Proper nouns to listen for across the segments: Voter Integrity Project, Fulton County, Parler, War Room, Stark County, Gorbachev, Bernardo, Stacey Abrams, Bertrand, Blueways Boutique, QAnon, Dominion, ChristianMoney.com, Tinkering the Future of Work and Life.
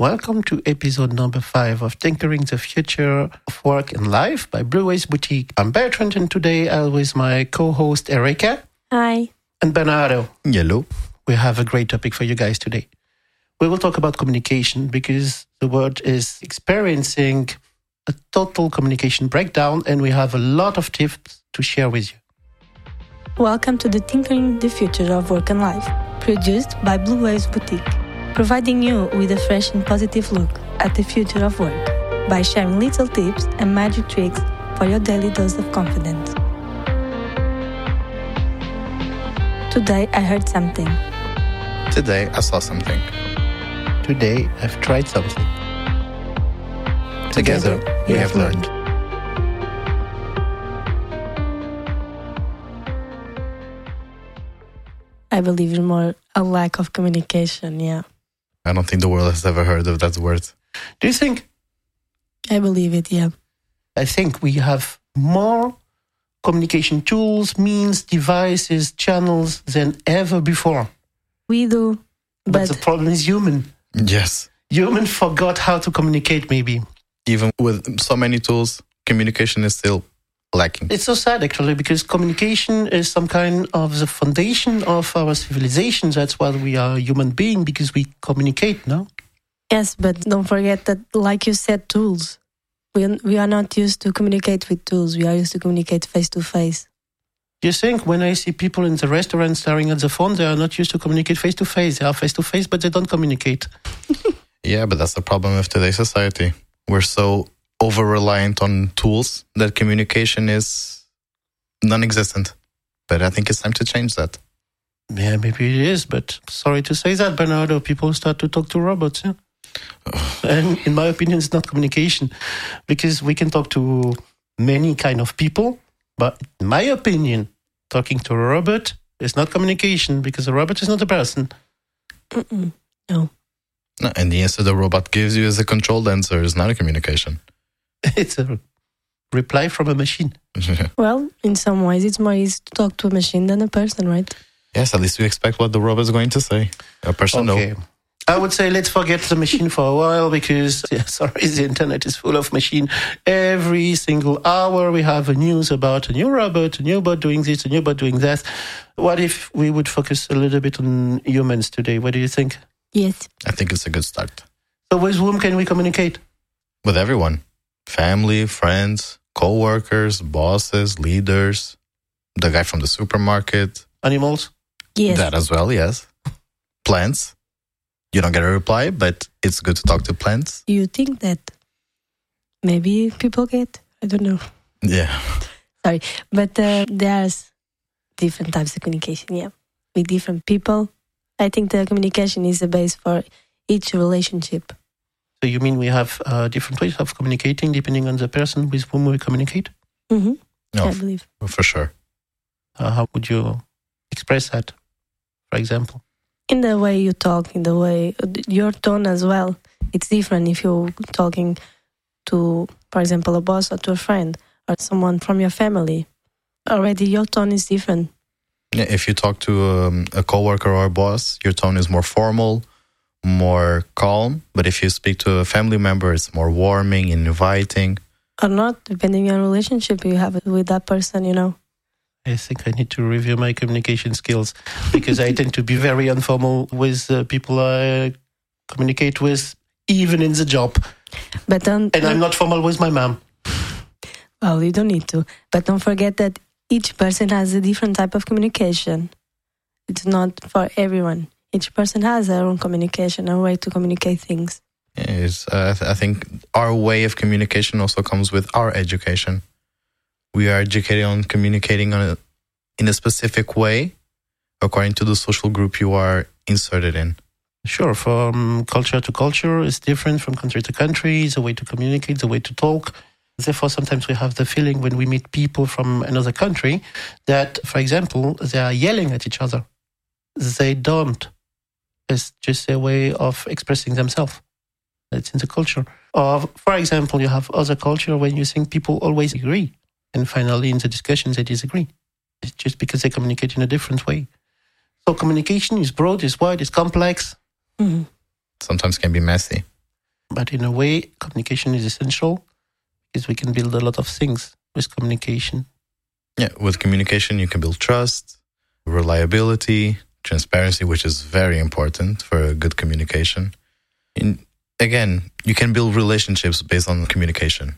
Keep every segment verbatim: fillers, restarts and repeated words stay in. Welcome to episode number five of Tinkering the Future of Work and Life by Blueways Boutique. I'm Bertrand, and today I'm with my co-host Érica. Hi. And Bernardo. Hello. We have a great topic for you guys today. We will talk about communication because the world is experiencing a total communication breakdown, and we have a lot of tips to share with you. Welcome to the Tinkering the Future of Work and Life, produced by Blueways Boutique, providing you with a fresh and positive look at the future of work by sharing little tips and magic tricks for your daily dose of confidence. Today I heard something. Today I saw something. Today I've tried something. Together, Together we have learned. learned. I believe in more a lack of communication, yeah. I don't think the world has ever heard of that word. Do you think? I believe it, yeah. I think we have more communication tools, means, devices, channels than ever before. We do. But, but the problem is human. Yes. Human forgot how to communicate, maybe. Even with so many tools, communication is still lacking. It's so sad, actually, because communication is some kind of the foundation of our civilization. That's why we are human beings, because we communicate, no? Yes, but don't forget that, like you said, tools. We, we are not used to communicate with tools. We are used to communicate face-to-face. You think when I see people in the restaurant staring at the phone, they are not used to communicate face-to-face. They are face-to-face, but they don't communicate. Yeah, but that's the problem of today's society. We're so over-reliant on tools that communication is non-existent. But I think it's time to change that. Yeah, maybe it is, but sorry to say that, Bernardo, people start to talk to robots, yeah? And in my opinion, it's not communication, because we can talk to many kind of people, but in my opinion, talking to a robot is not communication, because a robot is not a person. Mm-mm. No. No. And the answer the robot gives you is a controlled answer. It's not a communication. It's a reply from a machine. Well, in some ways, it's more easy to talk to a machine than a person, right? Yes, at least we expect what the robot is going to say. A person, okay. No. I would say let's forget the machine for a while because, yeah, sorry, the internet is full of machine. Every single hour we have a news about a new robot, a new bot doing this, a new bot doing that. What if we would focus a little bit on humans today? What do you think? Yes. I think it's a good start. So with whom can we communicate? With everyone. Family, friends, co-workers, bosses, leaders, the guy from the supermarket. Animals? Yes. That as well, yes. Plants. You don't get a reply, but it's good to talk to plants. You think that maybe people get, I don't know. Yeah. Sorry. But uh, there's different types of communication, yeah. With different people. I think the communication is the base for each relationship. So you mean we have uh, different ways of communicating depending on the person with whom we communicate? Mm-hmm. No, I believe. For sure. Uh, how would you express that, for example? In the way you talk, in the way, your tone as well. It's different if you're talking to, for example, a boss or to a friend or someone from your family. Already your tone is different. Yeah, if you talk to um, a coworker or a boss, your tone is more formal, more calm, but if you speak to a family member, it's more warming, inviting. Or not, depending on the relationship you have with that person, you know. I think I need to review my communication skills because I tend to be very informal with uh, people I communicate with, even in the job. But don't, and I'm not formal with my mom. Well, you don't need to. But don't forget that each person has a different type of communication. It's not for everyone. Each person has their own communication, a way to communicate things. Yes, uh, I, th- I think our way of communication also comes with our education. We are educated on communicating on a, in a specific way according to the social group you are inserted in. Sure, from culture to culture, it's different from country to country, the way to communicate, the way to talk. Therefore, sometimes we have the feeling when we meet people from another country that, for example, they are yelling at each other. They don't. It's just a way of expressing themselves. It's in the culture. Or, for example, you have other culture when you think people always agree. And finally, in the discussion, they disagree. It's just because they communicate in a different way. So communication is broad, is wide, is complex. Mm-hmm. Sometimes can be messy. But in a way, communication is essential because we can build a lot of things with communication. Yeah, with communication, you can build trust, reliability, transparency, which is very important for good communication. And again, you can build relationships based on communication.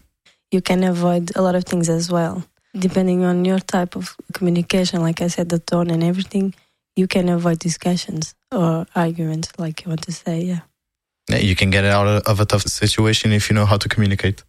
You can avoid a lot of things as well. Depending on your type of communication, like I said, the tone and everything, you can avoid discussions or arguments, like you want to say, yeah. Yeah, you can get out of a tough situation if you know how to communicate.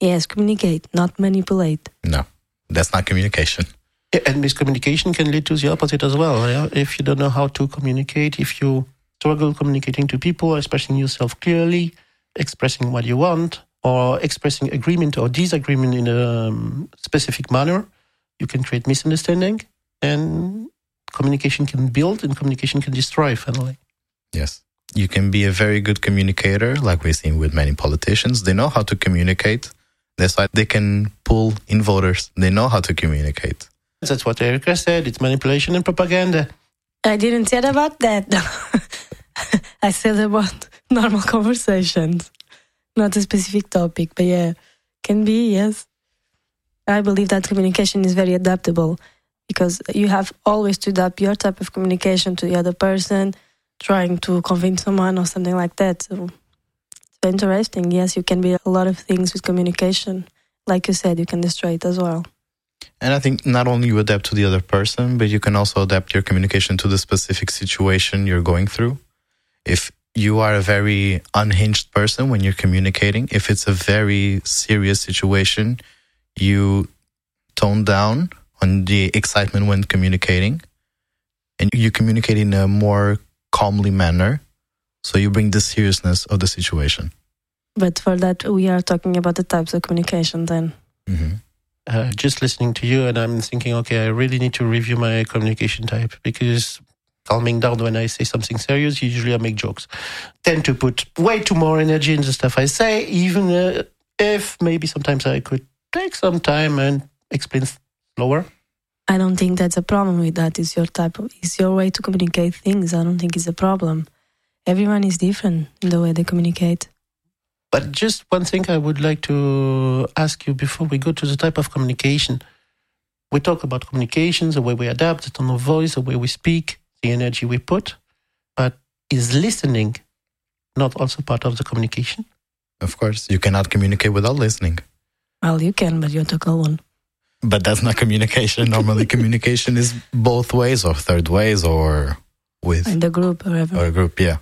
Yes, communicate, not manipulate. No, that's not communication. Yeah, and miscommunication can lead to the opposite as well. Yeah? If you don't know how to communicate, if you struggle communicating to people, expressing yourself clearly, expressing what you want, or expressing agreement or disagreement in a um, specific manner, you can create misunderstanding, and communication can build and communication can destroy finally. Yes. You can be a very good communicator, like we've seen with many politicians. They know how to communicate. That's why they can pull in voters. They know how to communicate. That's what Érica said. It's manipulation and propaganda. I didn't say about that. I said about normal conversations. Not a specific topic, but yeah, can be, yes. I believe that communication is very adaptable because you have always to adapt your type of communication to the other person, trying to convince someone or something like that. So it's interesting. Yes, you can be a lot of things with communication. Like you said, you can destroy it as well. And I think not only you adapt to the other person, but you can also adapt your communication to the specific situation you're going through. If you are a very unhinged person when you're communicating, if it's a very serious situation, you tone down on the excitement when communicating and you communicate in a more calmly manner, so you bring the seriousness of the situation. But for that, we are talking about the types of communication then. Mm-hmm. Uh, just listening to you and I'm thinking, okay, I really need to review my communication type because calming down when I say something serious, usually I make jokes. Tend to put way too more energy in the stuff I say, even uh, if maybe sometimes I could take some time and explain slower. I don't think that's a problem with that. It's your type of, it's your way to communicate things. I don't think it's a problem. Everyone is different in the way they communicate. But just one thing I would like to ask you before we go to the type of communication. We talk about communications, the way we adapt, the tone of voice, the way we speak, the energy we put. But is listening not also part of the communication? Of course, you cannot communicate without listening. Well, you can, but you're the one. But that's not communication. Normally, communication is both ways or third ways or with... in the group or whatever. Or a group, yeah.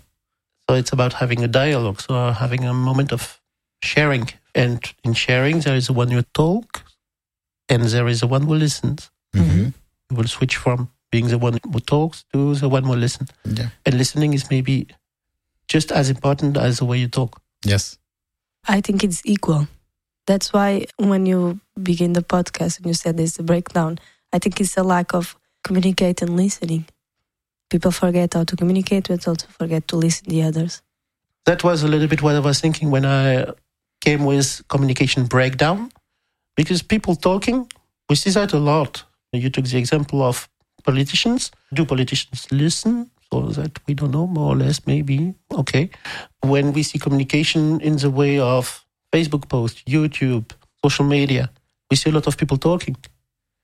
So it's about having a dialogue, so having a moment of sharing. And in sharing, there is the one who talks and there is the one who listens. Mm-hmm. You will switch from being the one who talks to the one who listens. Yeah. And listening is maybe just as important as the way you talk. Yes. I think it's equal. That's why when you begin the podcast and you said there's a breakdown, I think it's a lack of communicate and listening. People forget how to communicate, but also forget to listen to the others. That was a little bit what I was thinking when I came with communication breakdown, because people talking, we see that a lot. You took the example of politicians. Do politicians listen? So that we don't know, more or less, maybe. Okay. When we see communication in the way of Facebook posts, YouTube, social media, we see a lot of people talking.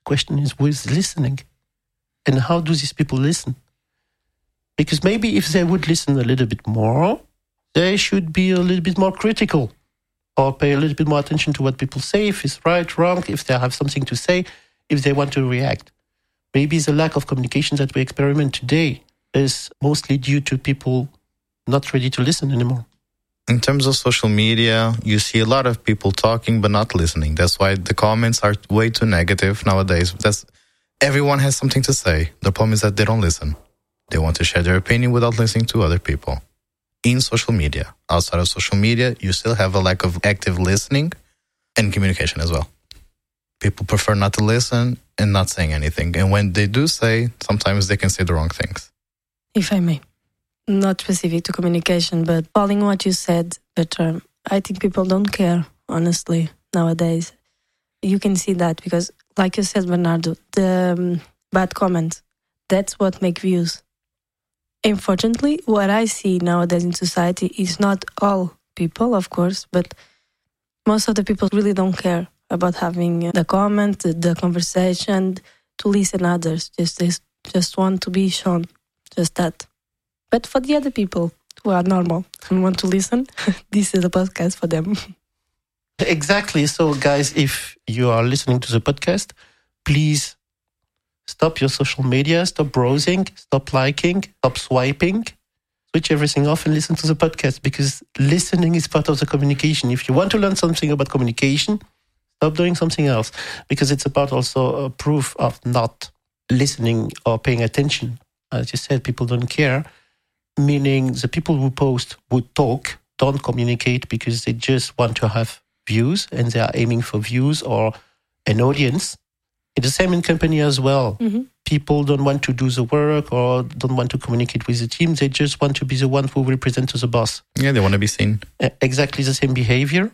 Question is, who is listening? And how do these people listen? Because maybe if they would listen a little bit more, they should be a little bit more critical or pay a little bit more attention to what people say, if it's right, wrong, if they have something to say, if they want to react. Maybe the lack of communication that we experiment today is mostly due to people not ready to listen anymore. In terms of social media, you see a lot of people talking but not listening. That's why the comments are way too negative nowadays. That's, everyone has something to say. The problem is that they don't listen. They want to share their opinion without listening to other people. In social media, outside of social media, you still have a lack of active listening and communication as well. People prefer not to listen and not saying anything. And when they do say, sometimes they can say the wrong things. If I may. Not specific to communication, but following what you said, Bertrand, I think people don't care, honestly, nowadays. You can see that because, like you said, Bernardo, the um, bad comments, that's what makes views. Unfortunately, what I see nowadays in society is not all people, of course, but most of the people really don't care about having the comment, the conversation, to listen others. Just they just want to be shown, just that. But for the other people who are normal and want to listen, this is a podcast for them. Exactly. So, guys, if you are listening to the podcast, please stop your social media, stop browsing, stop liking, stop swiping, switch everything off and listen to the podcast, because listening is part of the communication. If you want to learn something about communication, stop doing something else, because it's about also a proof of not listening or paying attention. As you said, people don't care, meaning the people who post, who talk, don't communicate because they just want to have views and they are aiming for views or an audience. It's the same in company as well. Mm-hmm. People don't want to do the work or don't want to communicate with the team. They just want to be the one who will present to the boss. Yeah, they want to be seen. Exactly the same behavior.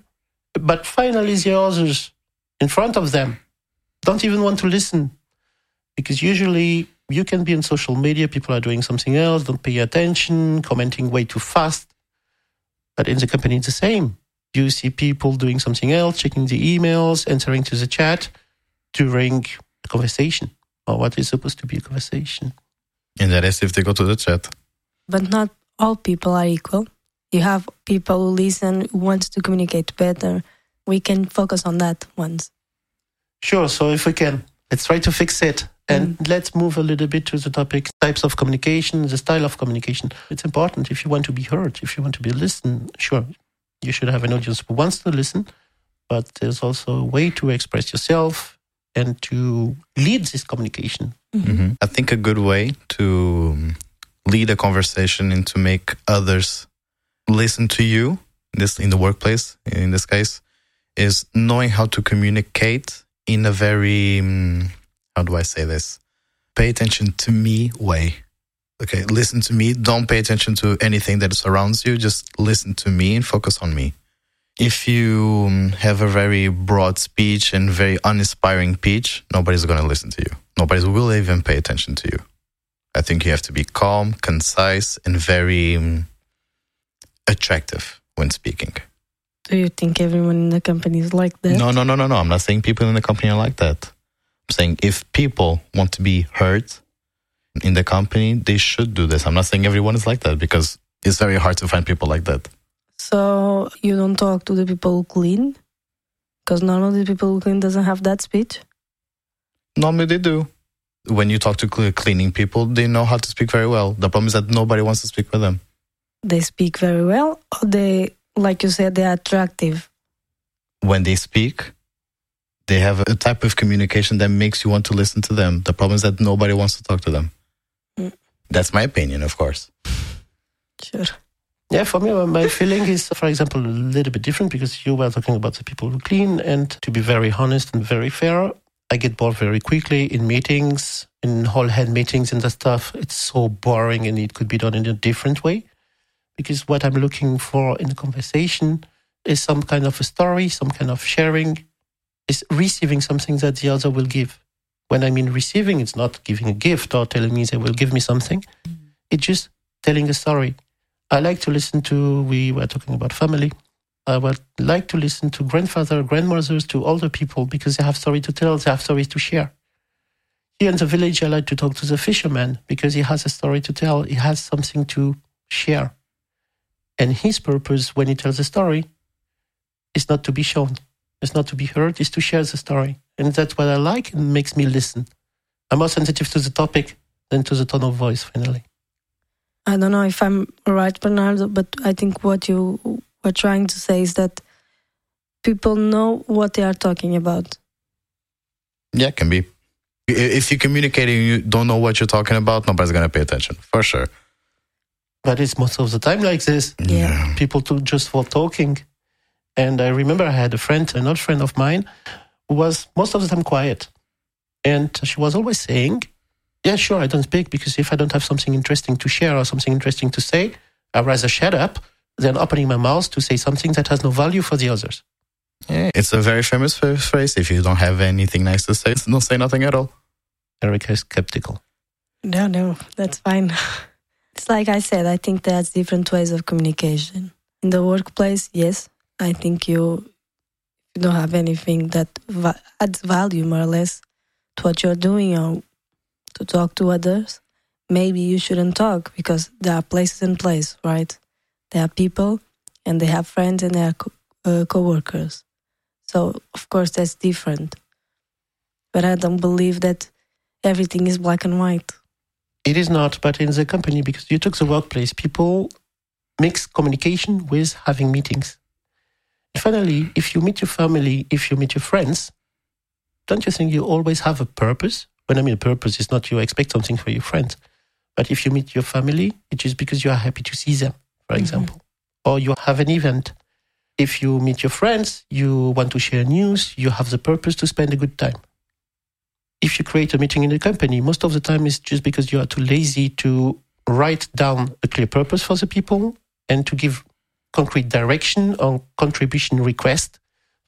But finally, the others in front of them don't even want to listen, because usually you can be on social media. People are doing something else, don't pay attention, commenting way too fast. But in the company, it's the same. You see people doing something else, checking the emails, answering to the chat during the conversation, or what is supposed to be a conversation. And that is if they go to the chat. But not all people are equal. You have people who listen, who want to communicate better. We can focus on that once. Sure, so if we can, let's try to fix it. And mm. let's move a little bit to the topic, types of communication, the style of communication. It's important if you want to be heard, if you want to be listened. Sure, you should have an audience who wants to listen, but there's also a way to express yourself and to lead this communication. Mm-hmm. Mm-hmm. I think a good way to lead a conversation and to make others listen to you, this in the workplace, in this case, is knowing how to communicate in a very, how do I say this? Pay attention to me way. Okay, listen to me. Don't pay attention to anything that surrounds you. Just listen to me and focus on me. If you have a very broad speech and very uninspiring pitch, nobody's going to listen to you. Nobody will even pay attention to you. I think you have to be calm, concise, and very attractive when speaking. Do you think everyone in the company is like that? No, no, no, no, no. I'm not saying people in the company are like that. I'm saying if people want to be heard in the company, they should do this. I'm not saying everyone is like that, because it's very hard to find people like that. So you don't talk to the people who clean? Because normally the people who clean doesn't have that speech? Normally they do. When you talk to cleaning people, they know how to speak very well. The problem is that nobody wants to speak with them. They speak very well, or they, like you said, they are attractive? When they speak, they have a type of communication that makes you want to listen to them. The problem is that nobody wants to talk to them. Mm. That's my opinion, of course. Sure. Yeah, for me, my feeling is, for example, a little bit different, because you were talking about the people who clean, and to be very honest and very fair, I get bored very quickly in meetings, in whole hand meetings and that stuff. It's so boring, and it could be done in a different way. Because what I'm looking for in the conversation is some kind of a story, some kind of sharing, is receiving something that the other will give. When I mean receiving, it's not giving a gift or telling me they will give me something. It's just telling a story. I like to listen to, we were talking about family. I would like to listen to grandfather, grandmothers, to older people, because they have stories to tell, they have stories to share. Here in the village, I like to talk to the fisherman, because he has a story to tell. He has something to share. And his purpose when he tells a story is not to be shown. It's not to be heard. It's to share the story. And that's what I like and makes me listen. I'm more sensitive to the topic than to the tone of voice, finally. I don't know if I'm right, Bernardo, but I think what you were trying to say is that people know what they are talking about. Yeah, it can be. If you communicate and you don't know what you're talking about, nobody's going to pay attention, for sure. But it's most of the time like this. Yeah. People do just for talking. And I remember I had a friend, an old friend of mine, who was most of the time quiet. And she was always saying, yeah, sure, I don't speak, because if I don't have something interesting to share or something interesting to say, I'd rather shut up than opening my mouth to say something that has no value for the others. Yeah, it's a very famous phrase. If you don't have anything nice to say, don't say nothing at all. Érica is skeptical. No, no, that's fine. It's like I said, I think there's different ways of communication. In the workplace, yes, I think you don't have anything that va- adds value more or less to what you're doing or to talk to others. Maybe you shouldn't talk because there are places and places, right? There are people and they have friends and they are co- uh, co-workers. So, of course, that's different. But I don't believe that everything is black and white. It is not, but in the company, because you took the workplace, people mix communication with having meetings. And finally, if you meet your family, if you meet your friends, don't you think you always have a purpose? When I mean a purpose, it's not you expect something for your friends. But if you meet your family, it is because you are happy to see them, for example. Mm-hmm. Or you have an event. If you meet your friends, you want to share news, you have the purpose to spend a good time. If you create a meeting in a company, most of the time it's just because you are too lazy to write down a clear purpose for the people and to give concrete direction or contribution request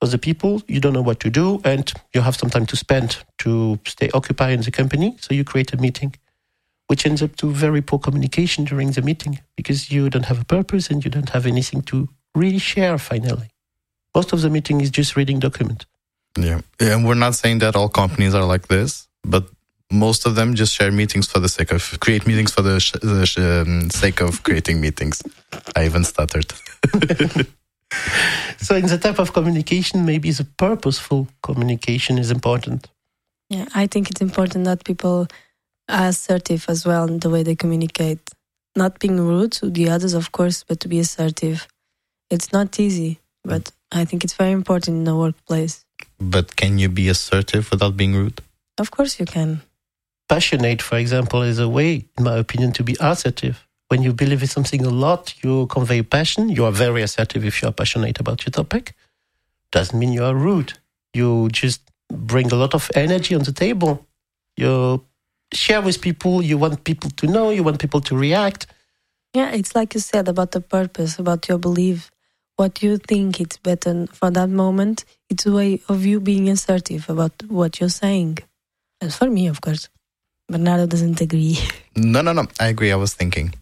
for the people. You don't know what to do and you have some time to spend to stay occupied in the company. So you create a meeting, which ends up to very poor communication during the meeting because you don't have a purpose and you don't have anything to really share finally. Most of the meeting is just reading document. Yeah. yeah, and we're not saying that all companies are like this, but most of them just share meetings for the sake of, create meetings for the, sh- the sh- um, sake of creating meetings. I even stuttered. So in the type of communication, maybe the purposeful communication is important. Yeah, I think it's important that people are assertive as well in the way they communicate. Not being rude to the others, of course, but to be assertive. It's not easy, but I think it's very important in the workplace. But can you be assertive without being rude? Of course you can. Passionate, for example, is a way, in my opinion, to be assertive. When you believe in something a lot, you convey passion. You are very assertive if you are passionate about your topic. Doesn't mean you are rude. You just bring a lot of energy on the table. You share with people. You want people to know. You want people to react. Yeah, it's like you said about the purpose, about your belief. What you think it's better for that moment, it's a way of you being assertive about what you're saying. And for me, of course, Bernardo doesn't agree. No, no, no. I agree. I was thinking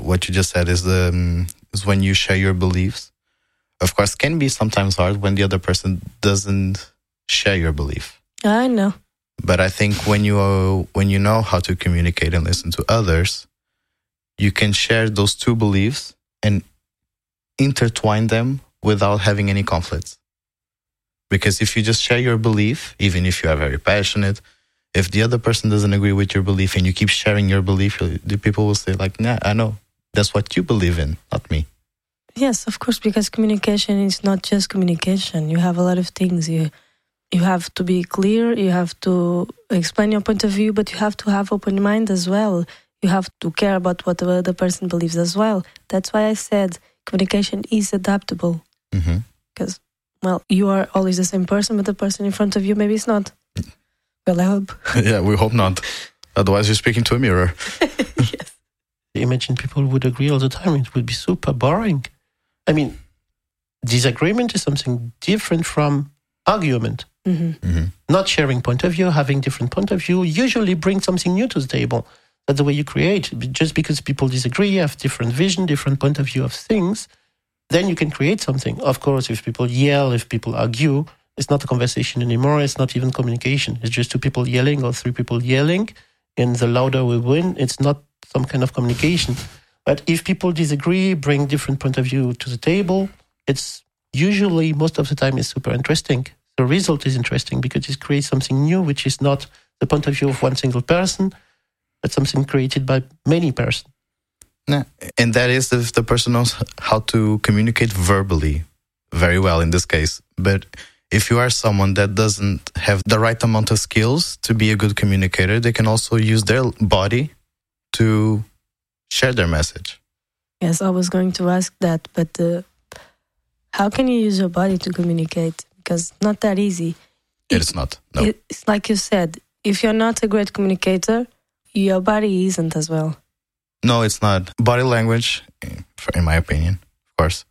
what you just said is the um, is when you share your beliefs. Of course, can be sometimes hard when the other person doesn't share your belief. I know. But I think when you uh, when you know how to communicate and listen to others, you can share those two beliefs and intertwine them without having any conflicts. Because if you just share your belief, even if you are very passionate, if the other person doesn't agree with your belief and you keep sharing your belief, the people will say like, nah, I know, that's what you believe in, not me. Yes, of course, because communication is not just communication. You have a lot of things. You you have to be clear, you have to explain your point of view, but you have to have open mind as well. You have to care about what the other person believes as well. That's why I said communication is adaptable because, mm-hmm. well, you are always the same person, but the person in front of you, maybe it's not. Well, I hope. Yeah, we hope not. Otherwise, you're speaking to a mirror. Yes. Imagine people would agree all the time. It would be super boring. I mean, disagreement is something different from argument. Mm-hmm. Mm-hmm. Not sharing point of view, having different point of view, usually brings something new to the table. That's the way you create. Just because people disagree, have different vision, different point of view of things, then you can create something. Of course, if people yell, if people argue, it's not a conversation anymore. It's not even communication. It's just two people yelling or three people yelling. And the louder we win, it's not some kind of communication. But if people disagree, bring different point of view to the table, it's usually, most of the time, it's super interesting. The result is interesting because it creates something new, which is not the point of view of one single person, that's something created by many persons. Yeah. And that is if the person knows how to communicate verbally very well in this case. But if you are someone that doesn't have the right amount of skills to be a good communicator, they can also use their body to share their message. Yes, I was going to ask that, but uh, how can you use your body to communicate? Because it's not that easy. It, it's not, no. It, it's like you said, if you're not a great communicator, your body isn't as well. No, it's not. Body language, in my opinion, of course,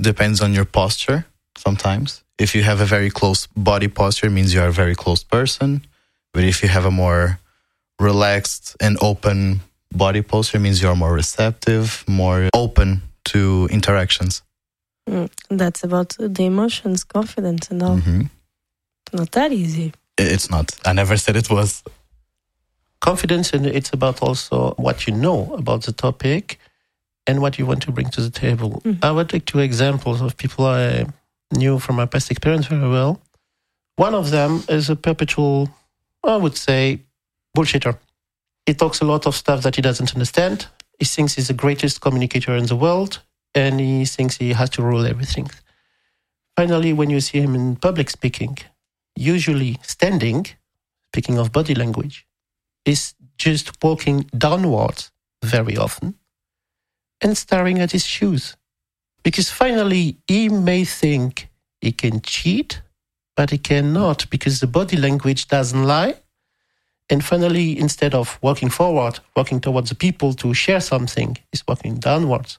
depends on your posture sometimes. If you have a very close body posture, it means you are a very close person. But if you have a more relaxed and open body posture, it means you are more receptive, more open to interactions. Mm, that's about the emotions, confidence and all. Mm-hmm. Not that easy. It's not. I never said it was. Confidence, and it's about also what you know about the topic and what you want to bring to the table. Mm-hmm. I would take two examples of people I knew from my past experience very well. One of them is a perpetual, I would say, bullshitter. He talks a lot of stuff that he doesn't understand. He thinks he's the greatest communicator in the world, and he thinks he has to rule everything. Finally, when you see him in public speaking, usually standing, speaking of body language, is just walking downwards very often and staring at his shoes. Because finally, he may think he can cheat, but he cannot, because the body language doesn't lie. And finally, instead of walking forward, walking towards the people to share something, he's walking downwards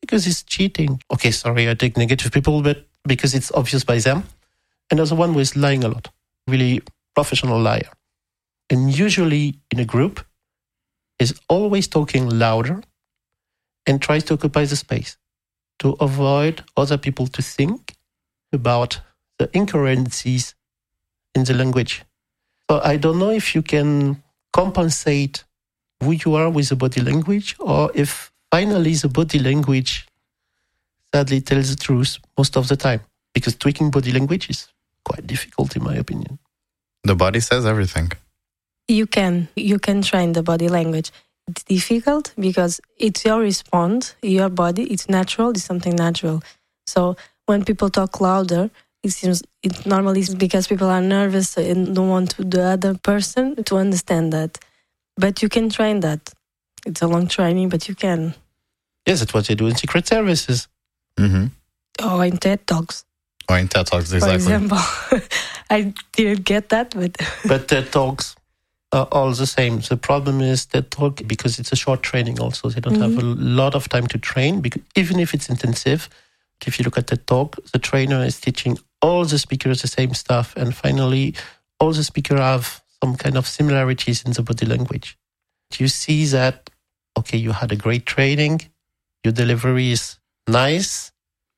because he's cheating. Okay, sorry, I take negative people, but because it's obvious by them. Another one who is lying a lot, really professional liar. And usually in a group, is always talking louder and tries to occupy the space to avoid other people to think about the incoherencies in the language. So I don't know if you can compensate who you are with the body language, or if finally the body language sadly tells the truth most of the time, because tweaking body language is quite difficult in my opinion. The body says everything. You can. You can train the body language. It's difficult because it's your response, your body, it's natural, it's something natural. So when people talk louder, It seems it normally is because people are nervous and don't want to, the other person to understand that. But you can train that. It's a long training, but you can. Yes, it's what they do in secret services. Mm-hmm. Or in TED Talks. Or in TED Talks, exactly. For example. I didn't get that, but... but TED Talks are all the same. The problem is TED Talk, because it's a short training also. They don't mm-hmm. have a lot of time to train, because even if it's intensive. If you look at TED Talk, the trainer is teaching all the speakers the same stuff. And finally, all the speakers have some kind of similarities in the body language. You see that, okay, you had a great training, your delivery is nice,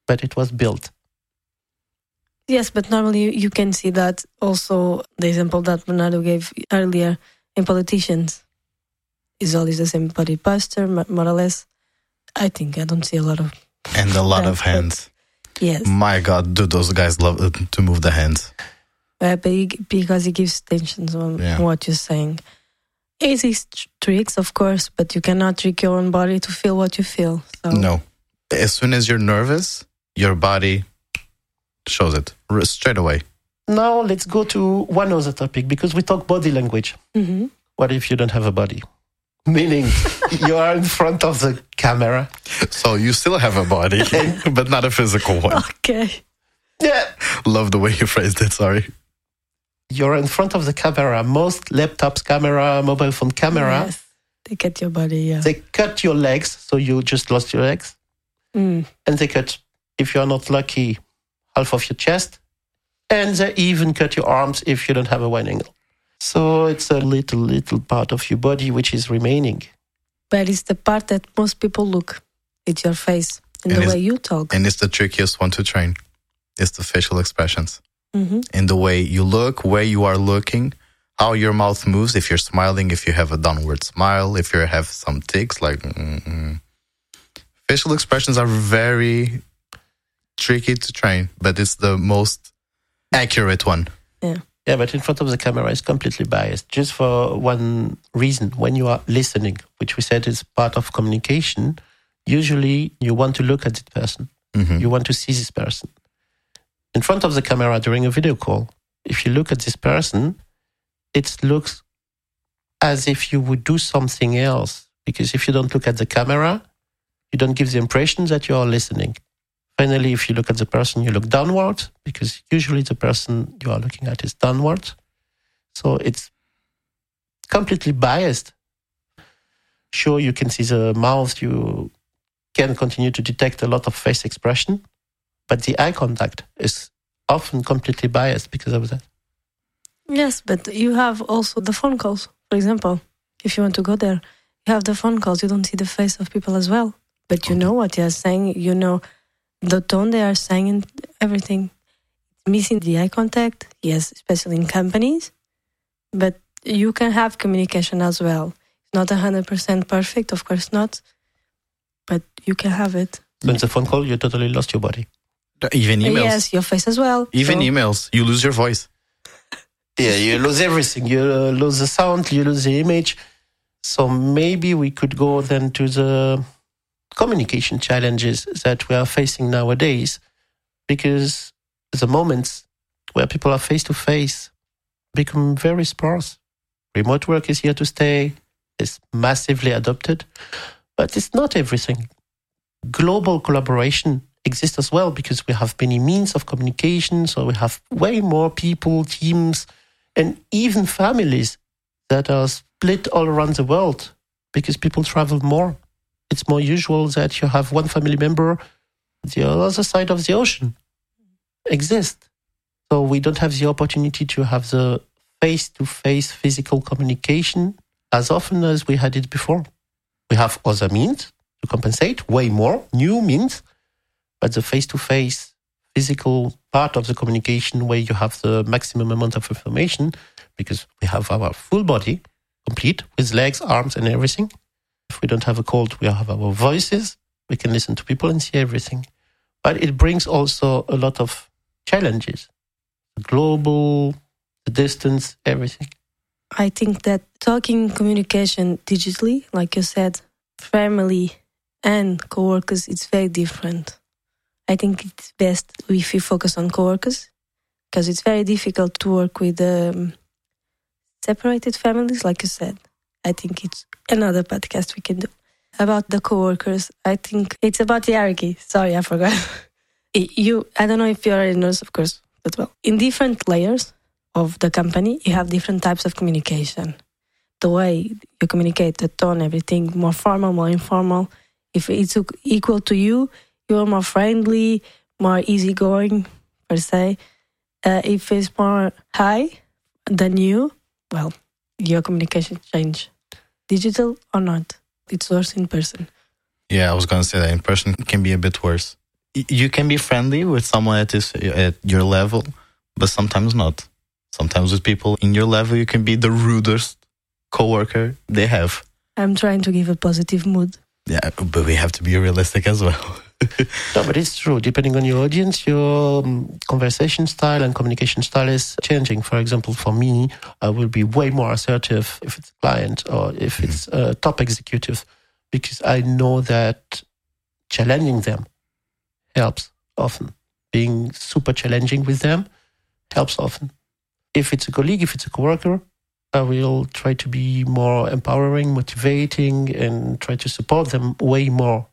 but it was built. Yes, but normally you can see that also, the example that Bernardo gave earlier in politicians is always the same body posture, more or less. I think I don't see a lot of... And a lot of hands. Yes. My God, do those guys love to move the hands? Uh, because it gives tension on yeah. what you're saying. Easy tricks, of course, but you cannot trick your own body to feel what you feel. So. No. As soon as you're nervous, your body shows it straight away. Now let's go to one other topic, because we talk body language. Mm-hmm. What if you don't have a body? Meaning, you are in front of the camera. So you still have a body, but not a physical one. Okay. Yeah. Love the way you phrased it, sorry. You're in front of the camera. Most laptops camera, mobile phone camera. Yes, they cut your body, yeah. They cut your legs, so you just lost your legs. Mm. And they cut, if you are not lucky, half of your chest. And they even cut your arms if you don't have a wide angle. So it's a little, little part of your body which is remaining. But it's the part that most people look. It's your face and, and the way you talk. And it's the trickiest one to train. It's the facial expressions. Mm-hmm. And the way you look, where you are looking, how your mouth moves, if you're smiling, if you have a downward smile, if you have some tics, like... Mm-mm. Facial expressions are very tricky to train, but it's the most accurate one. Yeah. Yeah, but in front of the camera is completely biased, just for one reason. When you are listening, which we said is part of communication, usually you want to look at this person. Mm-hmm. You want to see this person. In front of the camera during a video call, if you look at this person, it looks as if you would do something else. Because if you don't look at the camera, you don't give the impression that you are listening. Finally, if you look at the person, you look downward, because usually the person you are looking at is downward. So it's completely biased. Sure, you can see the mouth, you can continue to detect a lot of face expression, but the eye contact is often completely biased because of that. Yes, but you have also the phone calls, for example. If you want to go there, you have the phone calls, you don't see the face of people as well. But you know what they are saying, you know... the tone they are saying, everything. Missing the eye contact, yes, especially in companies, but you can have communication as well. It's not one hundred percent perfect, of course not, but you can have it. But the phone call, you totally lost your body. Even emails. Yes, your face as well. Even so. Emails, you lose your voice. Yeah, you lose everything. You lose the sound, you lose the image. So maybe we could go then to the communication challenges that we are facing nowadays, because the moments where people are face-to-face become very sparse. Remote work is here to stay. It's massively adopted, but it's not everything. Global collaboration exists as well, because we have many means of communication, so we have way more people, teams, and even families that are split all around the world because people travel more. It's more usual that you have one family member on the other side of the ocean exist. So we don't have the opportunity to have the face-to-face physical communication as often as we had it before. We have other means to compensate, way more, new means, but the face-to-face physical part of the communication where you have the maximum amount of information, because we have our full body, complete, with legs, arms, and everything. If we don't have a cold, we have our voices. We can listen to people and see everything. But it brings also a lot of challenges, the global, the distance, everything. I think that talking communication digitally, like you said, family and coworkers, it's very different. I think it's best if you focus on coworkers, because it's very difficult to work with um, separated families, like you said. I think it's another podcast we can do. About the coworkers, I think it's about the hierarchy. Sorry, I forgot. You, I don't know if you already knows, of course, but well, in different layers of the company, you have different types of communication. The way you communicate, the tone, everything, more formal, more informal. If it's equal to you, you are more friendly, more easygoing, per se. Uh, if it's more high than you, well, your communication change. Digital or not. It's worse in person. Yeah, I was going to say that in person can be a bit worse. You can be friendly with someone that is at your level, but sometimes not. Sometimes with people in your level, you can be the rudest coworker they have. I'm trying to give a positive mood. Yeah, but we have to be realistic as well. No, but it's true. Depending on your audience, your um, conversation style and communication style is changing. For example, for me, I will be way more assertive if it's a client or if mm-hmm. it's a top executive, because I know that challenging them helps often. Being super challenging with them helps often. If it's a colleague, if it's a coworker, I will try to be more empowering, motivating, and try to support them way more.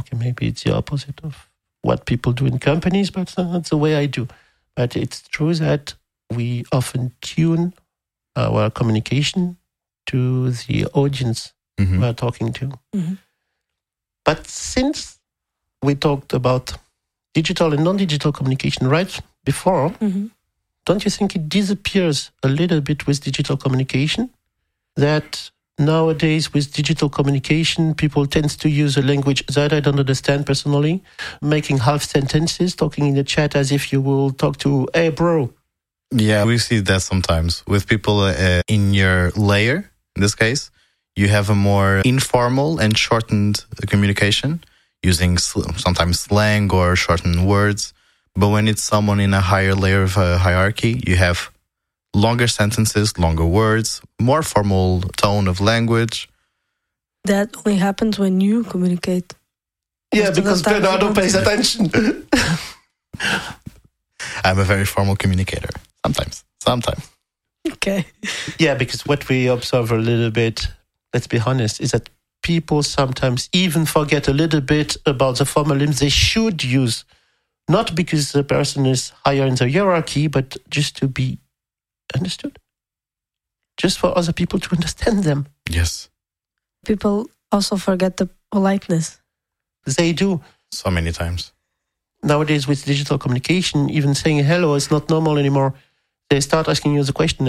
Okay, maybe it's the opposite of what people do in companies, but that's the way I do. But it's true that we often tune our communication to the audience mm-hmm. we're talking to. Mm-hmm. But since we talked about digital and non-digital communication right before, mm-hmm. don't you think it disappears a little bit with digital communication? That nowadays, with digital communication, people tend to use a language that I don't understand personally, making half sentences, talking in the chat as if you will talk to, hey, bro. Yeah, we see that sometimes with people uh, in your layer. In this case, you have a more informal and shortened communication using sl- sometimes slang or shortened words. But when it's someone in a higher layer of a hierarchy, you have longer sentences, longer words, more formal tone of language. That only happens when you communicate. Yeah, Most because Bernardo pays attention. I'm a very formal communicator. Sometimes. Sometimes. Okay. Yeah, because what we observe a little bit, let's be honest, is that people sometimes even forget a little bit about the formalisms they should use. Not because the person is higher in the hierarchy, but just to be understood, just for other people to understand them. Yes. People also forget the politeness. They do. So many times. Nowadays with digital communication, even saying hello is not normal anymore. They start asking you the question,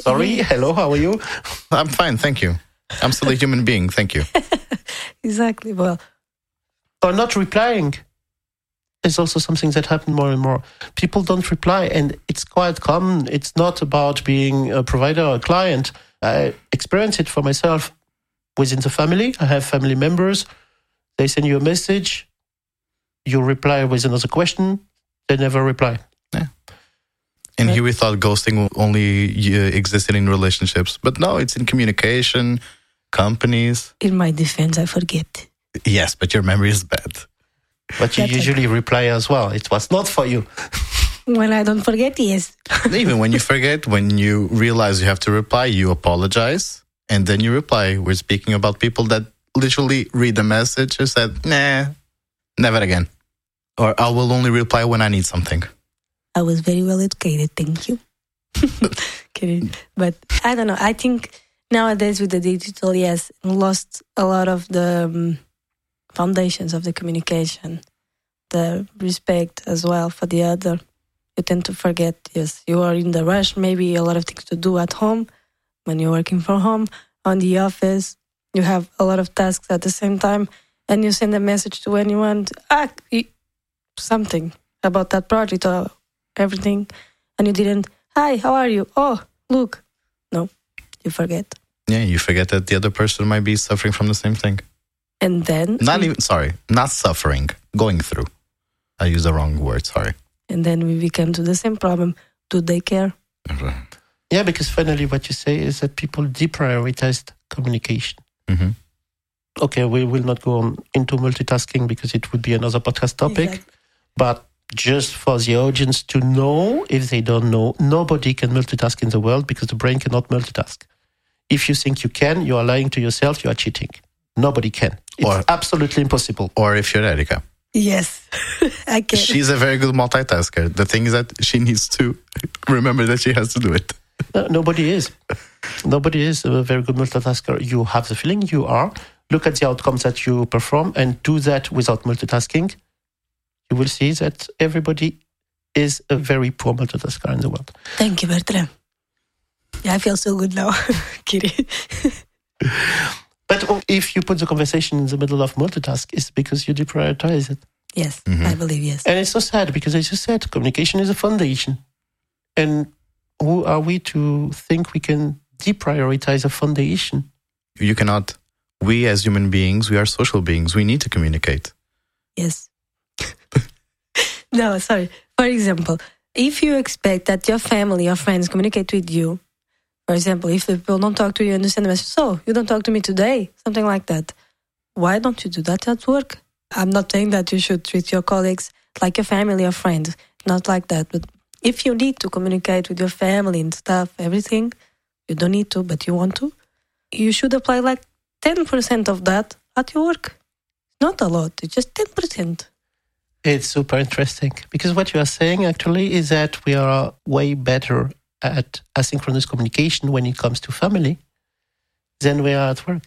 sorry, hello, how are you? I'm fine, thank you. I'm still a human being, thank you. Exactly, well. Or not replying. is also something that happens more and more. People don't reply, and it's quite common. It's not about being a provider or a client. I experience it for myself within the family. I have family members. They send you a message. You reply with another question. They never reply. Yeah. And yeah. Here we thought ghosting only existed in relationships. But no, it's in communication, companies. In my defense, I forget. Yes, but your memory is bad. But you That's usually okay. reply as well. It was not for you. When I don't forget, yes. Even when you forget, when you realize you have to reply, you apologize. And then you reply. We're speaking about people that literally read the message and said, nah, never again. Or I will only reply when I need something. I was very well educated, thank you. Kidding. But I don't know. I think nowadays with the digital, yes, lost a lot of the... Um, foundations of the communication, the respect as well for the other. You tend to forget, yes, you are in the rush, maybe a lot of things to do at home, when you're working from home, on the office, you have a lot of tasks at the same time, and you send a message to anyone, ah, something about that project or everything, and you didn't, hi, how are you? Oh, look. No, you forget. Yeah, you forget that the other person might be suffering from the same thing. And then... Not even, sorry, not suffering, going through. I used the wrong word, sorry. And then we come to the same problem. Do they care? Right. Yeah, because finally what you say is that people deprioritize communication. Mm-hmm. Okay, we will not go on into multitasking because it would be another podcast topic. Exactly. But just for the audience to know, if they don't know, nobody can multitask in the world because the brain cannot multitask. If you think you can, you are lying to yourself, you are cheating. Nobody can. It's or, absolutely impossible. Or if you're Érica. Yes, I can. She's a very good multitasker. The thing is that she needs to remember that she has to do it. No, nobody is. Nobody is a very good multitasker. You have the feeling you are. Look at the outcomes that you perform and do that without multitasking. You will see that everybody is a very poor multitasker in the world. Thank you, Bertrand. Yeah, I feel so good now. Kidding. But if you put the conversation in the middle of multitask, it's because you deprioritize it. Yes, mm-hmm. I believe, yes. And it's so sad because, as you said, communication is a foundation. And who are we to think we can deprioritize a foundation? You cannot. We as human beings, we are social beings. We need to communicate. Yes. No, sorry. For example, if you expect that your family or friends communicate with you, for example, if people don't talk to you, understand the message, so you don't talk to me today, something like that. Why don't you do that at work? I'm not saying that you should treat your colleagues like your family or friends, not like that. But if you need to communicate with your family and stuff, everything, you don't need to, but you want to, you should apply like ten percent of that at your work. Not a lot, it's just ten percent. It's super interesting because what you are saying actually is that we are way better at asynchronous communication when it comes to family than we are at work.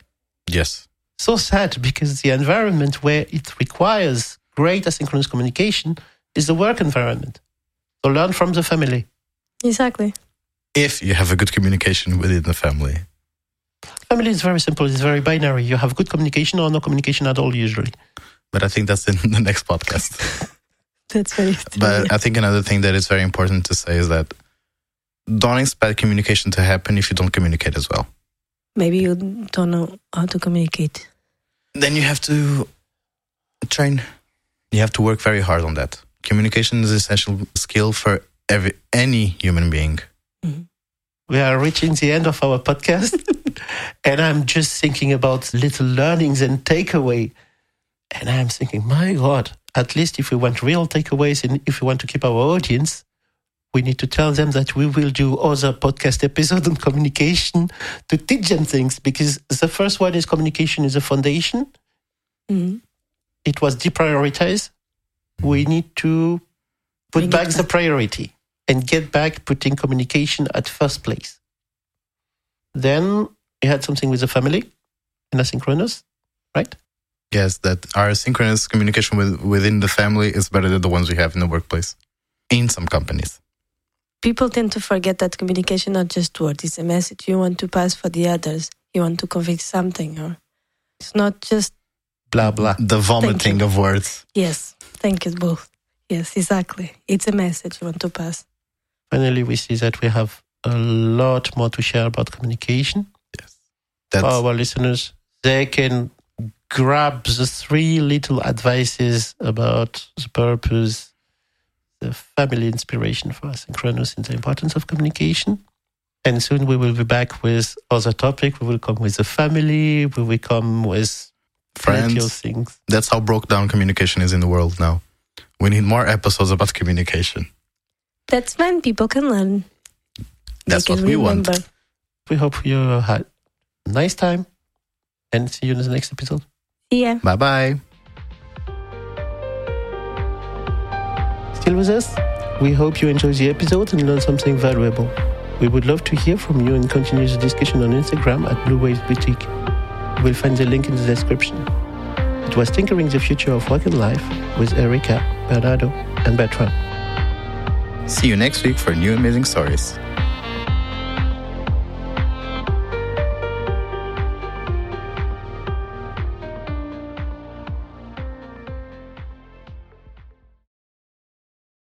Yes. So sad because the environment where it requires great asynchronous communication is the work environment. So learn from the family. Exactly. If you have a good communication within the family. Family is very simple. It's very binary. You have good communication or no communication at all usually. But I think that's in the next podcast. That's very true. But I think another thing that is very important to say is that don't expect communication to happen if you don't communicate as well. Maybe you don't know how to communicate. Then you have to train. You have to work very hard on that. Communication is an essential skill for every any human being. Mm-hmm. We are reaching the end of our podcast. And I'm just thinking about little learnings and takeaway. And I'm thinking, my God, at least if we want real takeaways and if we want to keep our audience, we need to tell them that we will do other podcast episodes on communication to teach them things, because the first one is communication is a foundation. Mm-hmm. It was deprioritized. We need to put we back to... the priority and get back putting communication at first place. Then you had something with the family and asynchronous, right? Yes, that our synchronous communication with, within the family is better than the ones we have in the workplace, in some companies. People tend to forget that communication not just words, it's a message you want to pass for the others. You want to convey something, or it's not just... Blah, blah. The vomiting of words. Yes. Thank you both. Yes, exactly. It's a message you want to pass. Finally, we see that we have a lot more to share about communication. Yes. That's... For our listeners, they can grab the three little advices about the purpose, the family inspiration for asynchronous, and the importance of communication. And soon we will be back with other topic. We will come with the family. We will come with friends. Things. That's how broke down communication is in the world now. We need more episodes about communication. That's when people can learn. That's what we want. We hope you had a nice time and see you in the next episode. Yeah. Bye-bye. Still with us? We hope you enjoyed the episode and learned something valuable. We would love to hear from you and continue the discussion on Instagram at Blueways Boutique. You will find the link in the description. It was Tinkering the Future of Work and Life with Érica, Bernardo, and Bertrand. See you next week for new amazing stories.